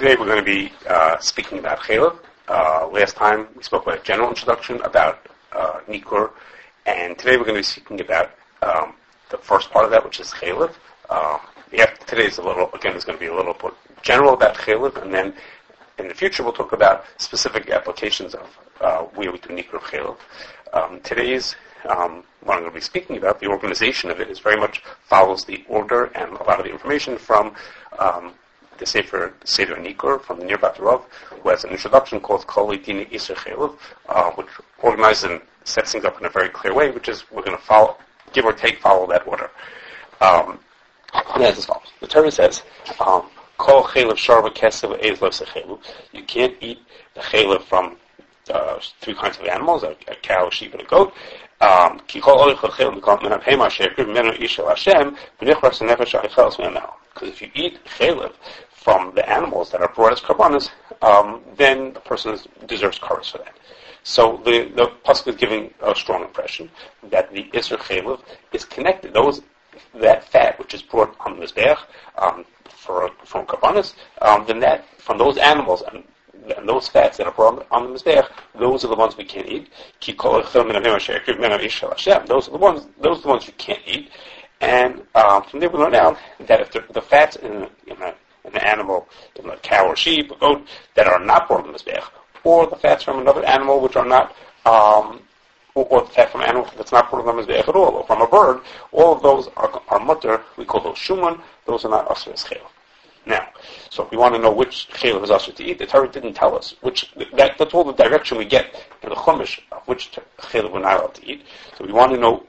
Today we're going to be speaking about Chalif. Last time we spoke about a general introduction about Nikur, and today we're going to be speaking about the first part of that, which is Chalif. Today's is going to be a little general about Chalif, and then in the future we'll talk about specific applications of where we do Nikur of Chalif. Today's what I'm going to be speaking about, the organization of it, is very much follows the order and a lot of the information from the Sefer Anikur from the Nir Baturav, who has an introduction called Koli Dina Iser Chalif, which organizes and sets things up in a very clear way, which is we're going to follow, give or take, follow that order. And as follows. The Torah says, Kol Chalif Sharva Kesev Eiz Lo Se Chalif. You can't eat the Chalif from three kinds of animals, a cow, a sheep, and a goat. Because if you eat Chalif from the animals that are brought as karbanos, then the person deserves kares for that. So the pasuk is giving a strong impression that the Iser Chalif is connected. That fat which is brought on the mizbeach from karbanos, then that from those animals and those fats that are brought on the mizbeach, those are the ones we can't eat. Those are the ones you can't eat. And from there we learn out that if the fats in an animal, in a cow or sheep or goat, that are not brought on the mizbeach, or the fats from another animal which are not, or the fat from an animal that's not brought on the mizbeach at all, or from a bird, all of those are mutter. We call those shuman. Those are not asur as chalif. Now, so if we want to know which chalif is asur to eat, the Torah didn't tell us. That's all the direction we get in the chumash of which chalif we're not allowed to eat. So we want to know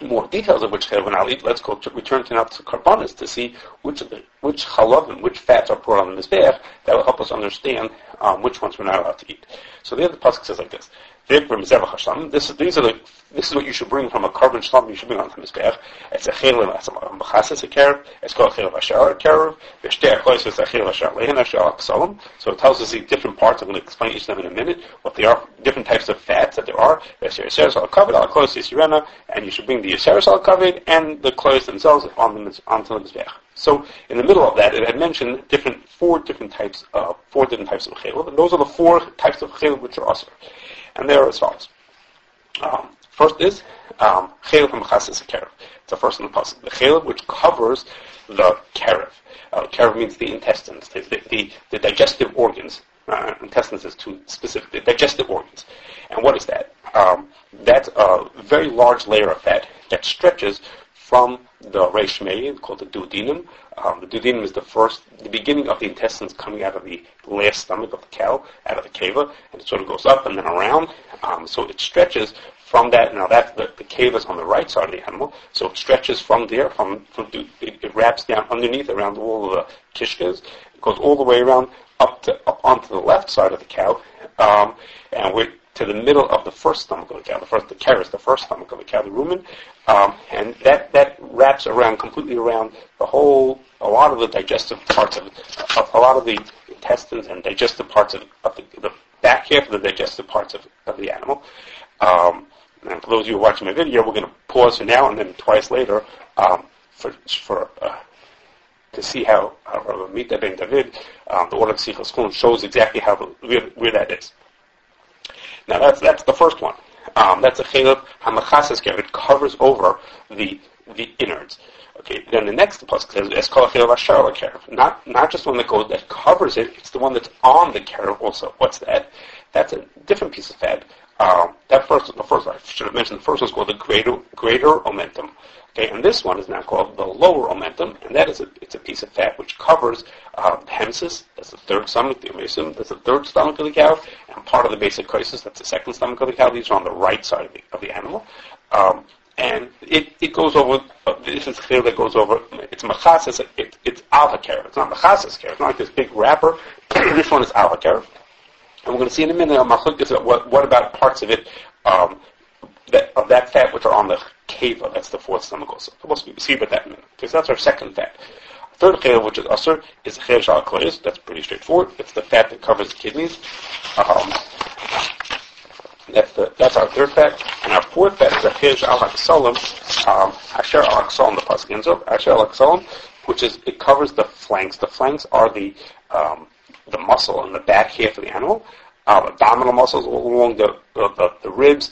more details of which chalif we're not allowed to eat. Let's go to return to karbanos to see which halav and which fats are brought on the mizbeach. That will help us understand which ones we're not allowed to eat. So the other pasuk says like this: This is what you should bring from a carbon shlum. You should bring on the mizbeach. It's a chalif, a machasas, a karev. It's called chalif asher, a karev. V'shtei achloisos, a chalif asher lehen, asher aksalim. So it tells us the different parts. I'm going to explain each of them in a minute. What they are, different types of fats that there are. V'sheres al kavod, al klois yirena, and you should bring the sheres al kavod and the klois themselves onto the mizbeach. So in the middle of that, it had mentioned four different types of chalif, and those are the four types of chalif which are asur. And they are as follows. First is chalif hamachasses karev. It's the first in the pasuk. The chalif which covers the karev. Karev means the intestines, the digestive organs. Intestines is too specific. The digestive organs. And what is that? That's a very large layer of fat that stretches from the reish mei, called the duodenum. The duodenum is the beginning of the intestines coming out of the last stomach of the cow, out of the cava, and it sort of goes up and then around. So it stretches from that. Now that's the cava is on the right side of the animal, so it stretches from there. It wraps down underneath around all of the kishkas. It goes all the way around up onto the left side of the cow, and we're to the middle of the first stomach of the cow, the caris, the first stomach of the cow, the rumen, and that wraps around, completely around a lot of the digestive parts of a lot of the intestines and digestive parts of the back half of the digestive parts of the animal. And for those of you who are watching my video, we're going to pause for now and then twice later to see how Ramita Ben David, the order of Sikha School, shows exactly where that is. Now that's the first one. That's a chalif hamachasses karev. It covers over the innards. Okay. Then the next pasuk says it's called chalif asher karev. Not just one that covers it. It's the one that's on the karev also. What's that? That's a different piece of fat. I should have mentioned the first one's called the greater omentum. Okay, and this one is now called the lower omentum, and that is a piece of fat which covers hemsis, that's the third stomach, the omentum, that's the third stomach of the cow, and part of the basic coesis, that's the second stomach of the cow. These are on the right side of the animal, and it goes over. This is clear that goes over. It's machasas. It's al hakarev. It's not machasas karev. It's not like this big wrapper. This one is al hakarev. And we're going to see in a minute what about parts of it, of that fat which are on the cava, that's the fourth stomach also. We'll see about that in a minute, because that's our second fat. Third chalif, which is asur, is the chalif shal klois. That's pretty straightforward. It's the fat that covers the kidneys. That's our third fat. And our fourth fat is the chalif shal haksalim, asher al haksalim, the pasuk ends up, asher al haksalim, which is, it covers the flanks. The flanks are the muscle in the back half of the animal, abdominal muscles along the ribs,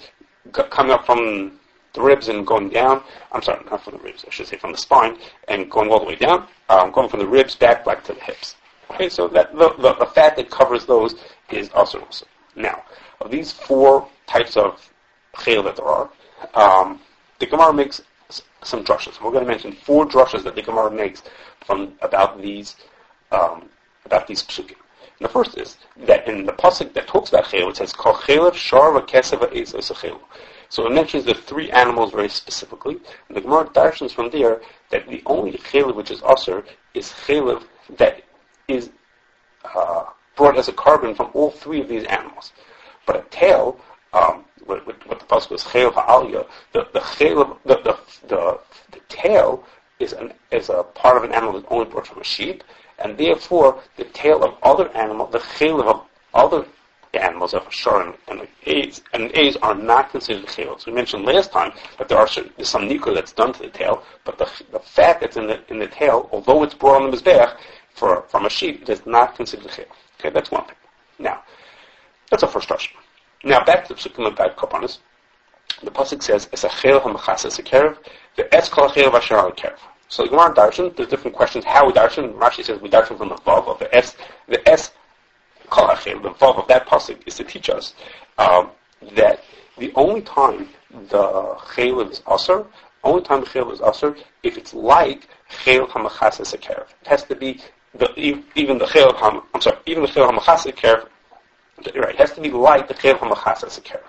coming up from the ribs and going down. I'm sorry, not from the ribs. I should say from the spine and going all the way down, going from the ribs back to the hips. Okay, so that the fat that covers those is also muscle. Now, of these four types of chayil that there are, the Gemara makes some drushas. We're going to mention four drushas that the Gemara makes from about these psukim. And the first is that in the pasuk that talks about chayil, it says kol chayil shar v'keseva is chayil. So it mentions the three animals very specifically. And the Gemara darshans from there that the only chayil which is aser is chayil that is brought as a carbon from all three of these animals. But a tail, what the pasuk was chayil ha'aliyah, the tail is a part of an animal that's only brought from a sheep, and therefore the tail of other animals, the chayil of other animals of shar and aids are not considered chayil. So we mentioned last time that there's some nikur that's done to the tail, but the fat that's in the tail, although it's brought on the mizbeach from a sheep, it is not considered chayil. Okay, that's one thing. Now, that's our first drasha. Now, back to the psukim about korbanos. The pasuk says, "Es achel ha'machasas ha'kerev, ve'etz kol ha'chel v'asher ha'kerev." So the Gemara darshan, there's different questions how we darshan. Rashi says we darshan from the vav of the es kol ha'chel. The vav of that pasuk is to teach us that the only time the chel is aser, if it's like chel ha'machasas ha'kerev. It has to be even the chel ha'machasas ha'kerev. Right, it has to be like the chayil hamachasas ha'kerev,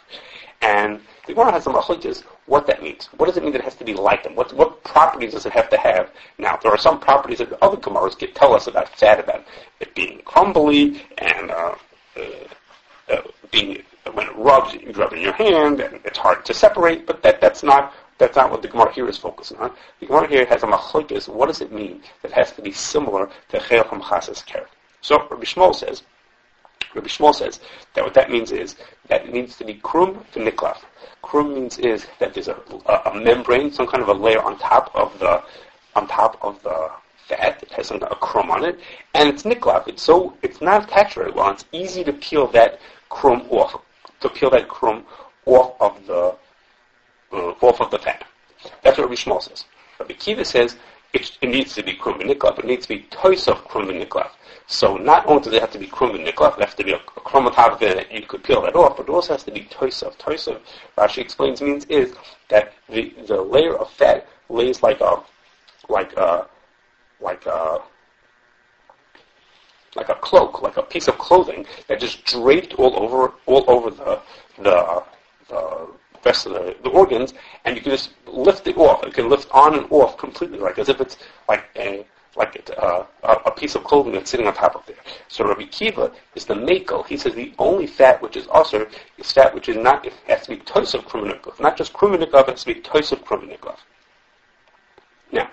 and the Gemara has some machlokes what that means. What does it mean that it has to be like them? What properties does it have to have? Now, there are some properties that the other Gemaras tell us about fat, about it being crumbly and being when it rubs, you rub it in your hand and it's hard to separate. But that's not what the Gemara here is focusing on. The Gemara here has a machlokes. What does it mean that it has to be similar to chayil hamachasas ha'kerev? So Rabbi Shmuel says that what that means is that it needs to be krum v'niklaf. Krum means is that there's a membrane, some kind of a layer on top of the fat. It has a krum on it, and it's niklaf. It's not attached very well. It's easy to peel that krum off, off of the fat. That's what Rabbi Shmuel says. Rabbi Kiva says it needs to be krum v'niklaf. It needs to be toisov krum v'niklaf. So not only does it have to be krum and niklaf, it has to be a krum on top of it that you could peel that off, but it also has to be toisov. Toisov, Rashi explains, means is that the layer of fat lays like a cloak, like a piece of clothing that just draped all over the rest of the organs, and you can just lift it off. It can lift on and off completely, like as if it's like a piece of clothing that's sitting on top of there. So Rabbi Kiva is the makel. He says the only fat which is aser is fat which is not, it has to be toisov krum v'niklaf. Not just krum v'niklaf, it has to be toisov krum v'niklaf. Now,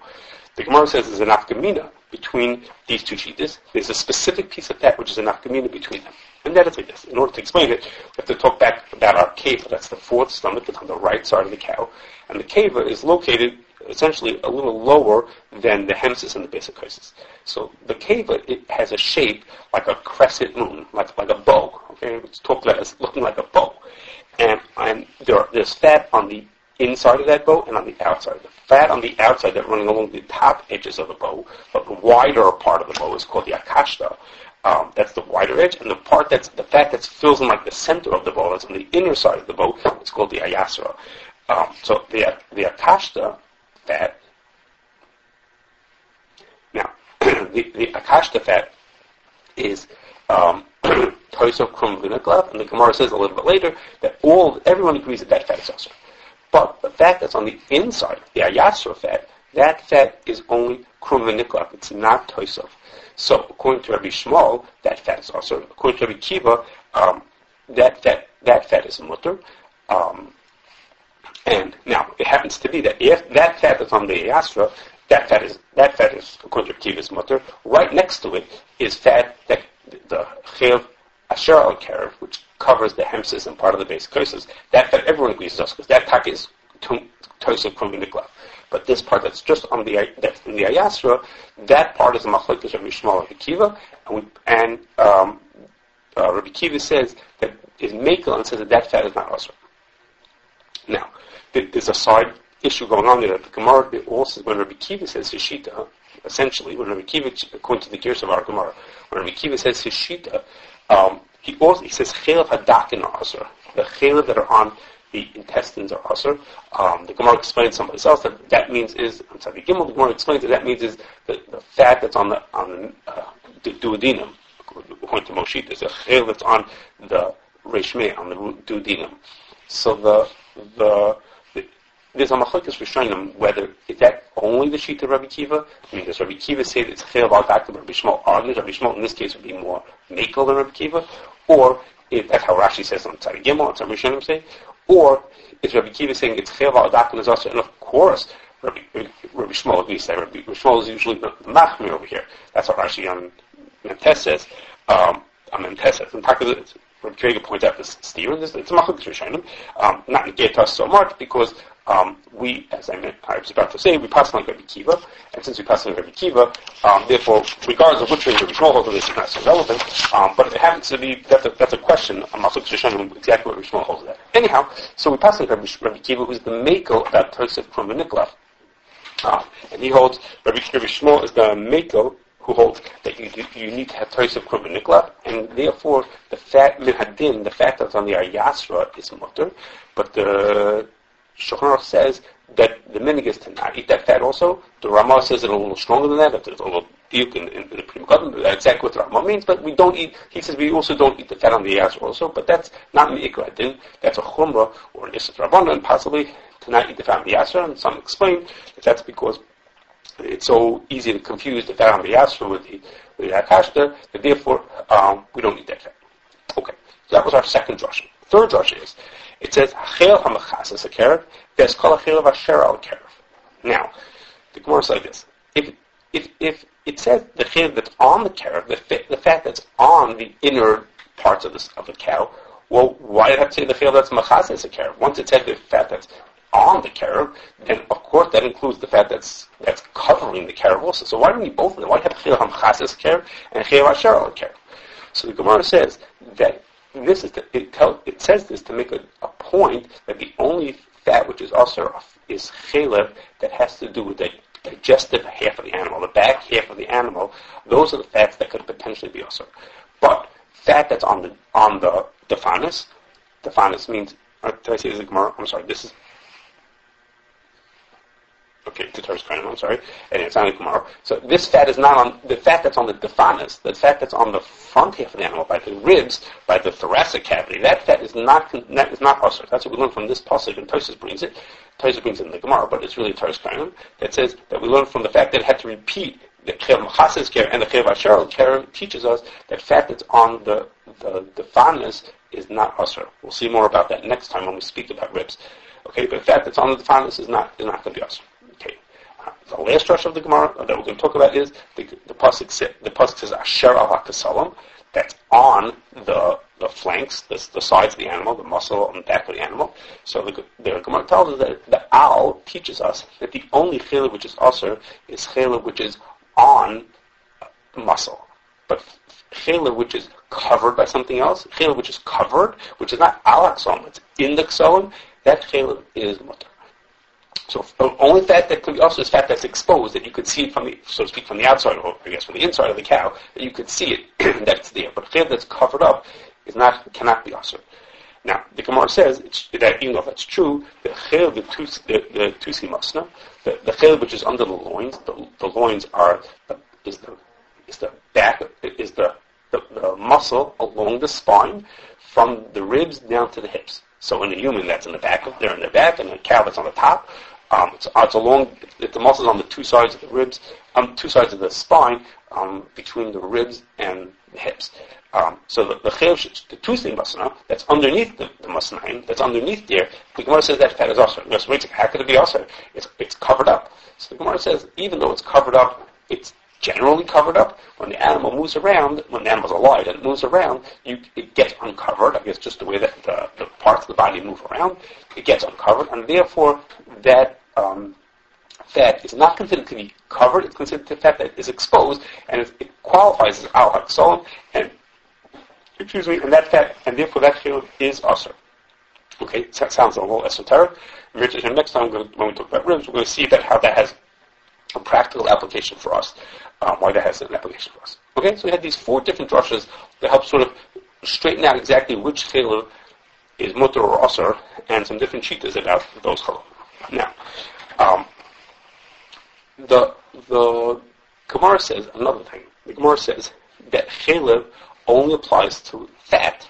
the Gemara says there's a nafkamina between these two shittas. There's a specific piece of fat which is a nafkamina between them. And that is like this. In order to explain it, we have to talk back about our keva. That's the fourth stomach. It's on the right side of the cow. And the keva is located essentially a little lower than the hemsis and the basic chosis. So the cava, it has a shape like a crescent moon, like a bow. Okay, it's talked about as looking like a bow, and there's fat on the inside of that bow and on the outside. The fat on the outside that running along the top edges of the bow, but the wider part of the bow is called the akashta. That's the wider edge, and the part that's the fat that fills in like the center of the bow, that's on the inner side of the bow, it's called the ayasra. So the akashta fat. Now, the akashta fat is toisov krum v'niklaf, and the Gemara says a little bit later that everyone agrees that fat is also. But the fat that's on the inside, the ayasra fat, that fat is only krum v'niklaf. It's not toisov. So, according to Rabbi Shmuel, that fat is also. According to Rabbi Kiva, that fat is mutter. And now it happens to be that if that fat that's on the ayasra, that fat is according to Kiva's mutter. Right next to it is fat that the chayil asher al karev, which covers the hemsis and part of the base chosis. That fat everyone agrees is us because that pack is toisov krum v'niklaf. But this part that's just on the that's in the Ayasra, that part is a machlokes of Rabbi Shmuel and Rabbi Kiva, and Rabbi Kiva says that is mekel and says that that fat is not asur. Now, there's a side issue going on there that the Gemara also when Rabbi Kiva says his shita, essentially when Rabbi Kiva, according to the gears of our Gemara, when Rabbi Kiva says his shita, he says chelav hadakin are asur, the chelav that are on the intestines are asur. The Gemara explains someplace else that that means is, I'm sorry, the Gemara explains that that means is the fat that's on the duodenum, according to Moshit, is a chel that's on the reshmei, on the duodenum. So there's a machlokes rishonim whether is that only the sheet of Rabbi Kiva. I mean, does Rabbi Kiva say that it's chel b'al Rabbi Shmuel? Rabbi Shmuel in this case would be more makel than Rabbi Kiva, or if that's how Rashi says on Tzadi Gimel, on some Rishonim say, or is Rabbi Kiva saying it's chel v'adakin is also, and of course Rabbi Shmuel agrees that Rabbi Shmuel is usually the machmir over here. That's what Rashi on Memtes says. And Rabbi Kiva points out this steer, it's a machlokes rishonim, not negate us so much because we, as I was about to say, we pass on Rabbi Kiva, and since we pass on Rabbi Kiva, therefore, regardless of which way Rabbi Shmuel holds, this is not so relevant, but it happens to be, that's a question, I'm not exactly where Rabbi Shmuel holds that. Anyhow, so we pass on Rabbi Kiva, who's the mekel of that Tosef Krumah Niklev. And he holds, Rabbi Shmuel is the mekel, who holds that you need to have Tosef Krumah Niklev, and therefore, the fat minhadin, the fat that's on the Ayasra is mutter, but the Shulchan Aruch says that the minig is to not eat that fat also. The Ramah says it a little stronger than that, there's a little yuk in the Prima Godan, that's exactly what the Ramah means, but we don't eat, he says we also don't eat the fat on the Yasra also, but that's not meikra adin, that's a chumrah, or an Isser Rabbanah, and possibly to not eat the fat on the Yasra, and some explain that that's because it's so easy to confuse the fat on the Yasra with the Hakashta, that therefore we don't eat that fat. Okay, so that was our second drasha. Third drasha is, it says, now, the Gemara is like this. If it says the chel that's on the karev, the fat that's on the inner parts of the cow, well, why did it have to say the chel that's machasas a karev? Once it said the fat that's on the karev, then of course that includes the fat that's covering the karev also. So why do we need both of them? Why do you have chel hamachasas karev and chel asher al karev? So the Gemara says that it says this to make a point that the only fat which is also is chalif that has to do with the digestive half of the animal, the back half of the animal. Those are the fats that could potentially be also. But fat that's on the defanis, defanis means. Did I say this is Gemara? I'm sorry. This is okay. The Torah's kind of. I'm sorry. And it's not Gemara. So this fat is not on the fat that's on the defanis, the fat that's on the front half of the animal, by the ribs, by the thoracic cavity. That fat is not asur. That's what we learn from this passage, and Tosfos brings it. Tosfos brings it in the Gemara, but it's really Torah's Kainam that says that we learn from the fact that it had to repeat the Chel Machasas Karev and the Chel Asher Karev teaches us that fat that's on the defanis is not asur. We'll see more about that next time when we speak about ribs. Okay, but fat that's on the defanis is not going to be asur. Okay. The last drasha of the Gemara that we're going to talk about is the pasuk says asher al hakasalam, that's on the flanks, the sides of the animal, the muscle on the back of the animal. So the Gemara tells us that the al teaches us that the only chela which is asur is chela which is on muscle, but chela which is covered by something else, chela which is covered, which is not al hakasalam, it's in the ksalam, that chela is mutar. So the only fat that could be also is fat that's exposed, that you could see it from the, so to speak, from the outside, or I guess from the inside of the cow, that you could see it, that's there. But fat that's covered up cannot be asur. Now, the Gemara says that even though that's true, the chel, the tusi masna, the chel which is under the loins, the loins is the back, is the muscle along the spine from the ribs down to the hips. So in a human, that's in the back, they're in the back, and a cow that's on the top. It's along, the muscles on the two sides of the ribs, two sides of the spine, between the ribs and the hips. So the chayv, the tusi masna, that's underneath the masnaim, that's underneath there. The Gemara says that fat is also. Yes, wait, how could it be also? It's covered up. So the Gemara says even though it's covered up, it's generally covered up. When the animal moves around, when the animal's alive and it moves around, it gets uncovered. I guess just the way that the parts of the body move around, it gets uncovered, and therefore that that is not considered to be covered, it's considered to the fact that it is exposed, and it qualifies as al haxolon, and that fact, and therefore that field is usher. Okay, that sounds a little esoteric. Next time, when we talk about ribs, we're going to see that how that has a practical application for us, why that has an application for us. Okay, so we had these four different drushes that help sort of straighten out exactly which chilul is mutter or asr, and some different shitas about those chilul. Now, the Gemara says another thing. The Gemara says that chilul only applies to fat,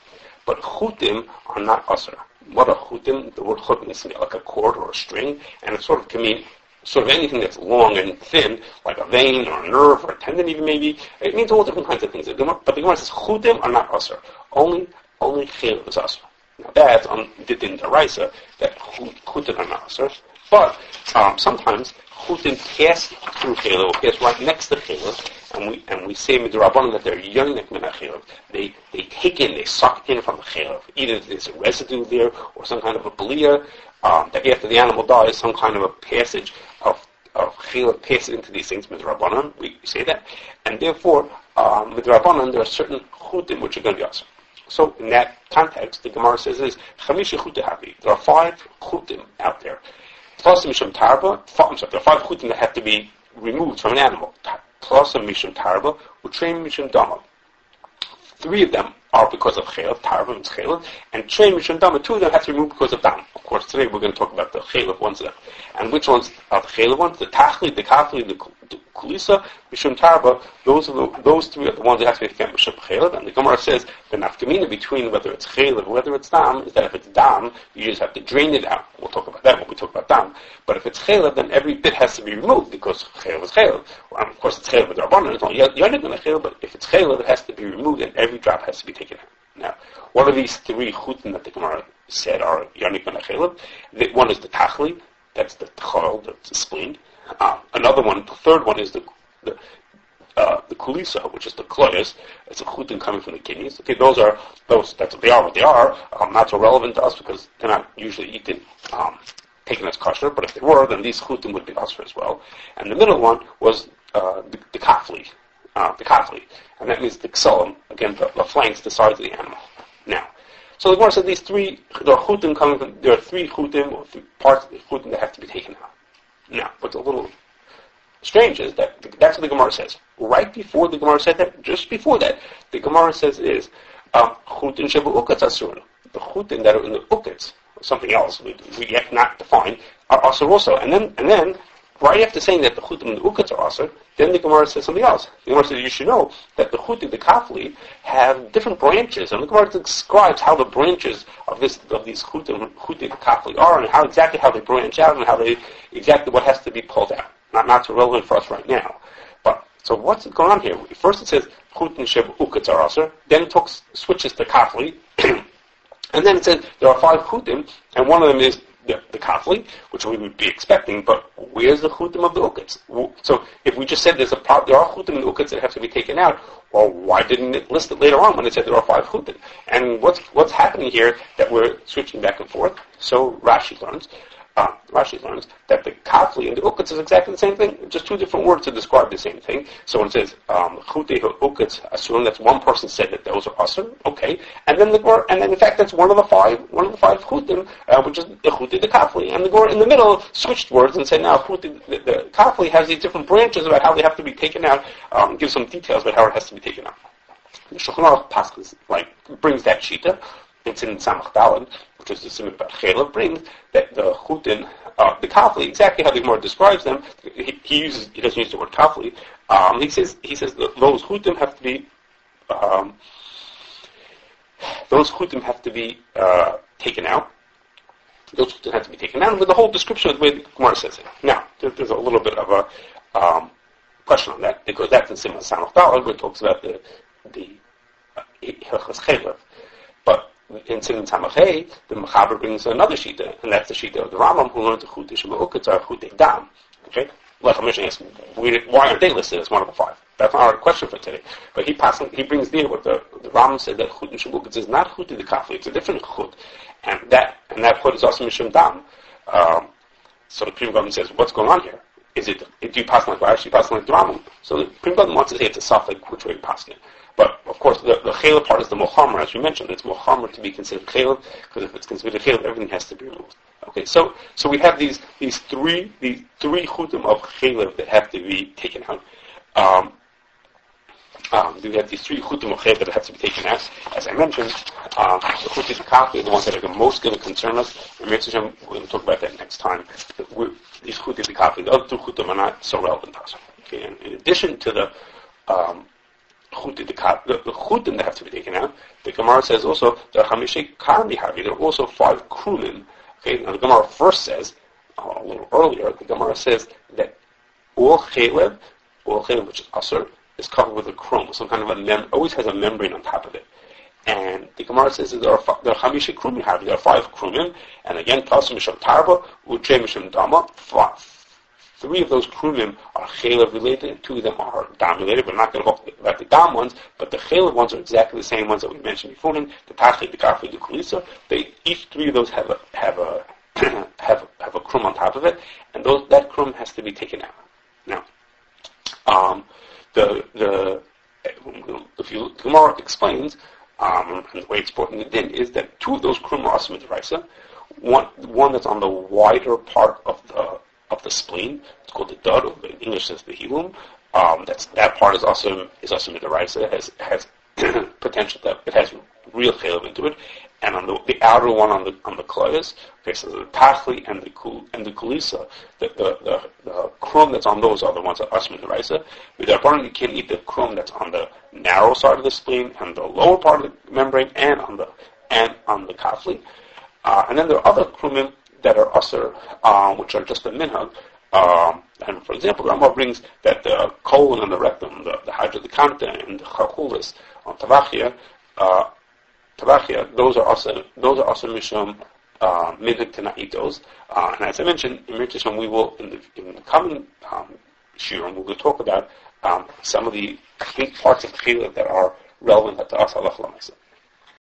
but chutim are not asr. What a chutim? The word chutim is like a cord or a string, and it sort of can mean sort of anything that's long and thin, like a vein or a nerve or a tendon even maybe. It means all different kinds of things. But the Gemara says chudim are not asr. Only chilul is asr. Now that's on the din d'oraisa that chutim are not asr. But sometimes chutim pass through chilul, pass right next to chilul, and we say midrabbanan that they're yonik min ha-chilul. They take in, they suck in from the chilul. Either there's a residue there or some kind of a blia, that after the animal dies, some kind of a passage of chilul passes into these things midrabbanan. We say that, and therefore midrabbanan there are certain chutim which are going to be awesome. So in that context, the Gemara says this: chamisha chutim. There are five chutim out there. There are five chutim that have to be removed from an animal. Tlasim mishum tarba, utreim mishum dama. Three of them are because of chaylev, tarba means chaylev, and treim mishum dama, two of them have to be removed because of dam. Of course, today we're going to talk about the chaylev ones there. And which ones are the chaylev ones? The tachli, the kafli, the kulisa, mishum tarba, those three are the ones that have to be kept mishum chaylev. And the Gemara says, the nafkamina between whether it's chaylev or whether it's dam, is that if it's dam, you just have to drain it out. We'll talk about that when we talk about dam. But if it's chaylev, then every bit has to be removed because chaylev is chaylev. And of course, it's chaylev with rabbanon. It's not yonik min ha-chilul, but if it's chaylev, it has to be removed and every drop has to be taken out. Now, what are these three chutim that the Gemara said are yonik min ha-chilul? One is the tachli, that's the tchol, that's the spleen. Another one, the third one is the kulisa, which is the kloyas. It's a chutim coming from the kidneys. Okay, that's what they are, not so relevant to us because they're not usually eaten, taken as kosher, but if they were, then these chutim would be kosher as well. And the middle one was the kafli. And that means the xylem, again, the flanks, the sides of the animal. Now, so the Gemara said these three, there are three chutim, or three parts of the chutim that have to be taken out. Now, what's a little strange is that that's what the Gemara says. Right before the Gemara said that, just before that, the Gemara says is, chutim shebu uketz asur. The chutim that are in the uketz, something else we have not defined, are asur also. And then, right after saying that the chutim and the uketz are asur, then the Gemara says something else. The Gemara says you should know that the chutim, the kafli, have different branches, and the Gemara describes how the branches of these chutim, kafli are, and how they branch out, and what has to be pulled out. Not so relevant for us right now. But so what's going on here? First it says chutim shebu uketz are asur, then it switches to kafli, and then it says there are five chutim, and one of them is the kafli, which we would be expecting, but where's the chutim of the uketz? So if we just said there are chutim in the uketz that have to be taken out, well, why didn't it list it later on when it said there are five chutim? And what's happening here that we're switching back and forth? So Rashi learns that the kafli and the uketz is exactly the same thing, just two different words to describe the same thing. So when it says chutei uketz asur, that's one person said that those are asur. Okay, and then in fact that's one of the five chutim, which is the chutei the kafli, and the Gemara in the middle switched words and said now chutei the kafli has these different branches about how they have to be taken out. Give some details about how it has to be taken out. The Shulchan Aruch passes brings that shita. It's in Samach Dalad, which is the simon about Chela, brings that the chutin, the kafli, exactly how the Gemara describes them. He doesn't use the word kafli. He says those chutim have to be taken out. Those chutim have to be taken out with the whole description of the way the Gemara says it. Now, there's a little bit of a question on that because that's in simon Samach Dalad where it talks about the Hilchos Chela. But in Siman Samachay, the Machaber brings another shita, and that's the shita of the Rambam who learned the chutei shebu'uketz are chutei dam. Okay, like I mentioned, why are they listed as one of the five? That's not our question for today. But he brings near what the Rambam said that chutei shebu'uketz is not chutei the kafli; it's a different chut, and that chut is also mishum dam. So the Prima Godan says, what's going on here? Is it, do you pass like Rashi, do you pass like the Rambam? So the Prima Godan wants to say it's a safek which way to pass it. But of course, the chaylev part is the mochamer, as we mentioned. It's mochamer to be considered chaylev, because if it's considered chaylev, everything has to be removed. Okay, so we have these three chutim of chaylev that have to be taken out. We have these three chutim of chaylev that have to be taken out. As I mentioned, the chutim kaf is the ones that are most going to concern us. We're going to talk about that next time. These chutim kaf, the other two chutim are not so relevant to us. Okay, and in addition to the chutim that have to be taken out, the Gemara says also that hamishei karni havi. There are also five krulim. Okay, now the Gemara first says a little earlier. The Gemara says that all chaylev which is asur, is covered with a krum, some kind of always has a membrane on top of it. And the Gemara says that there are hamishei krumim havi. There are five krumim, and again pasul mishum tarba, uche mishum dama. Three of those krumim are chaylev related, and two of them are dam related. We're not going to talk about the dam ones, but the chaylev ones are exactly the same ones that we mentioned before. The tachli, the kafi, the kulisa. They each three of those have a krum on top of it, and that krum has to be taken out. Now, the Gemara explains, and the way it's brought in the din is that two of those krum are asur midaraisa. One that's on the wider part of the spleen, it's called the dud, or in English says the hilum. That part is also midaraisa. It has potential that it has real chaylev into it. And on the outer one on the kloyas, okay, so the tachli and the kulisa, the krum that's on those are the ones that are midaraisa. With that part, you can eat the krum that's on the narrow side of the spleen and the lower part of the membrane, and on the kafli. And then there are other krumim that are asur, which are just a minhag. And for example, Ramah brings that the colon and the rectum, the hydrodecanta and the charkulis on tavachia, those are asur mishum minhag to not eat those. And as I mentioned, in Mirtishim, we will in the coming shiurim, we will talk about some of the parts of chila that are relevant to us.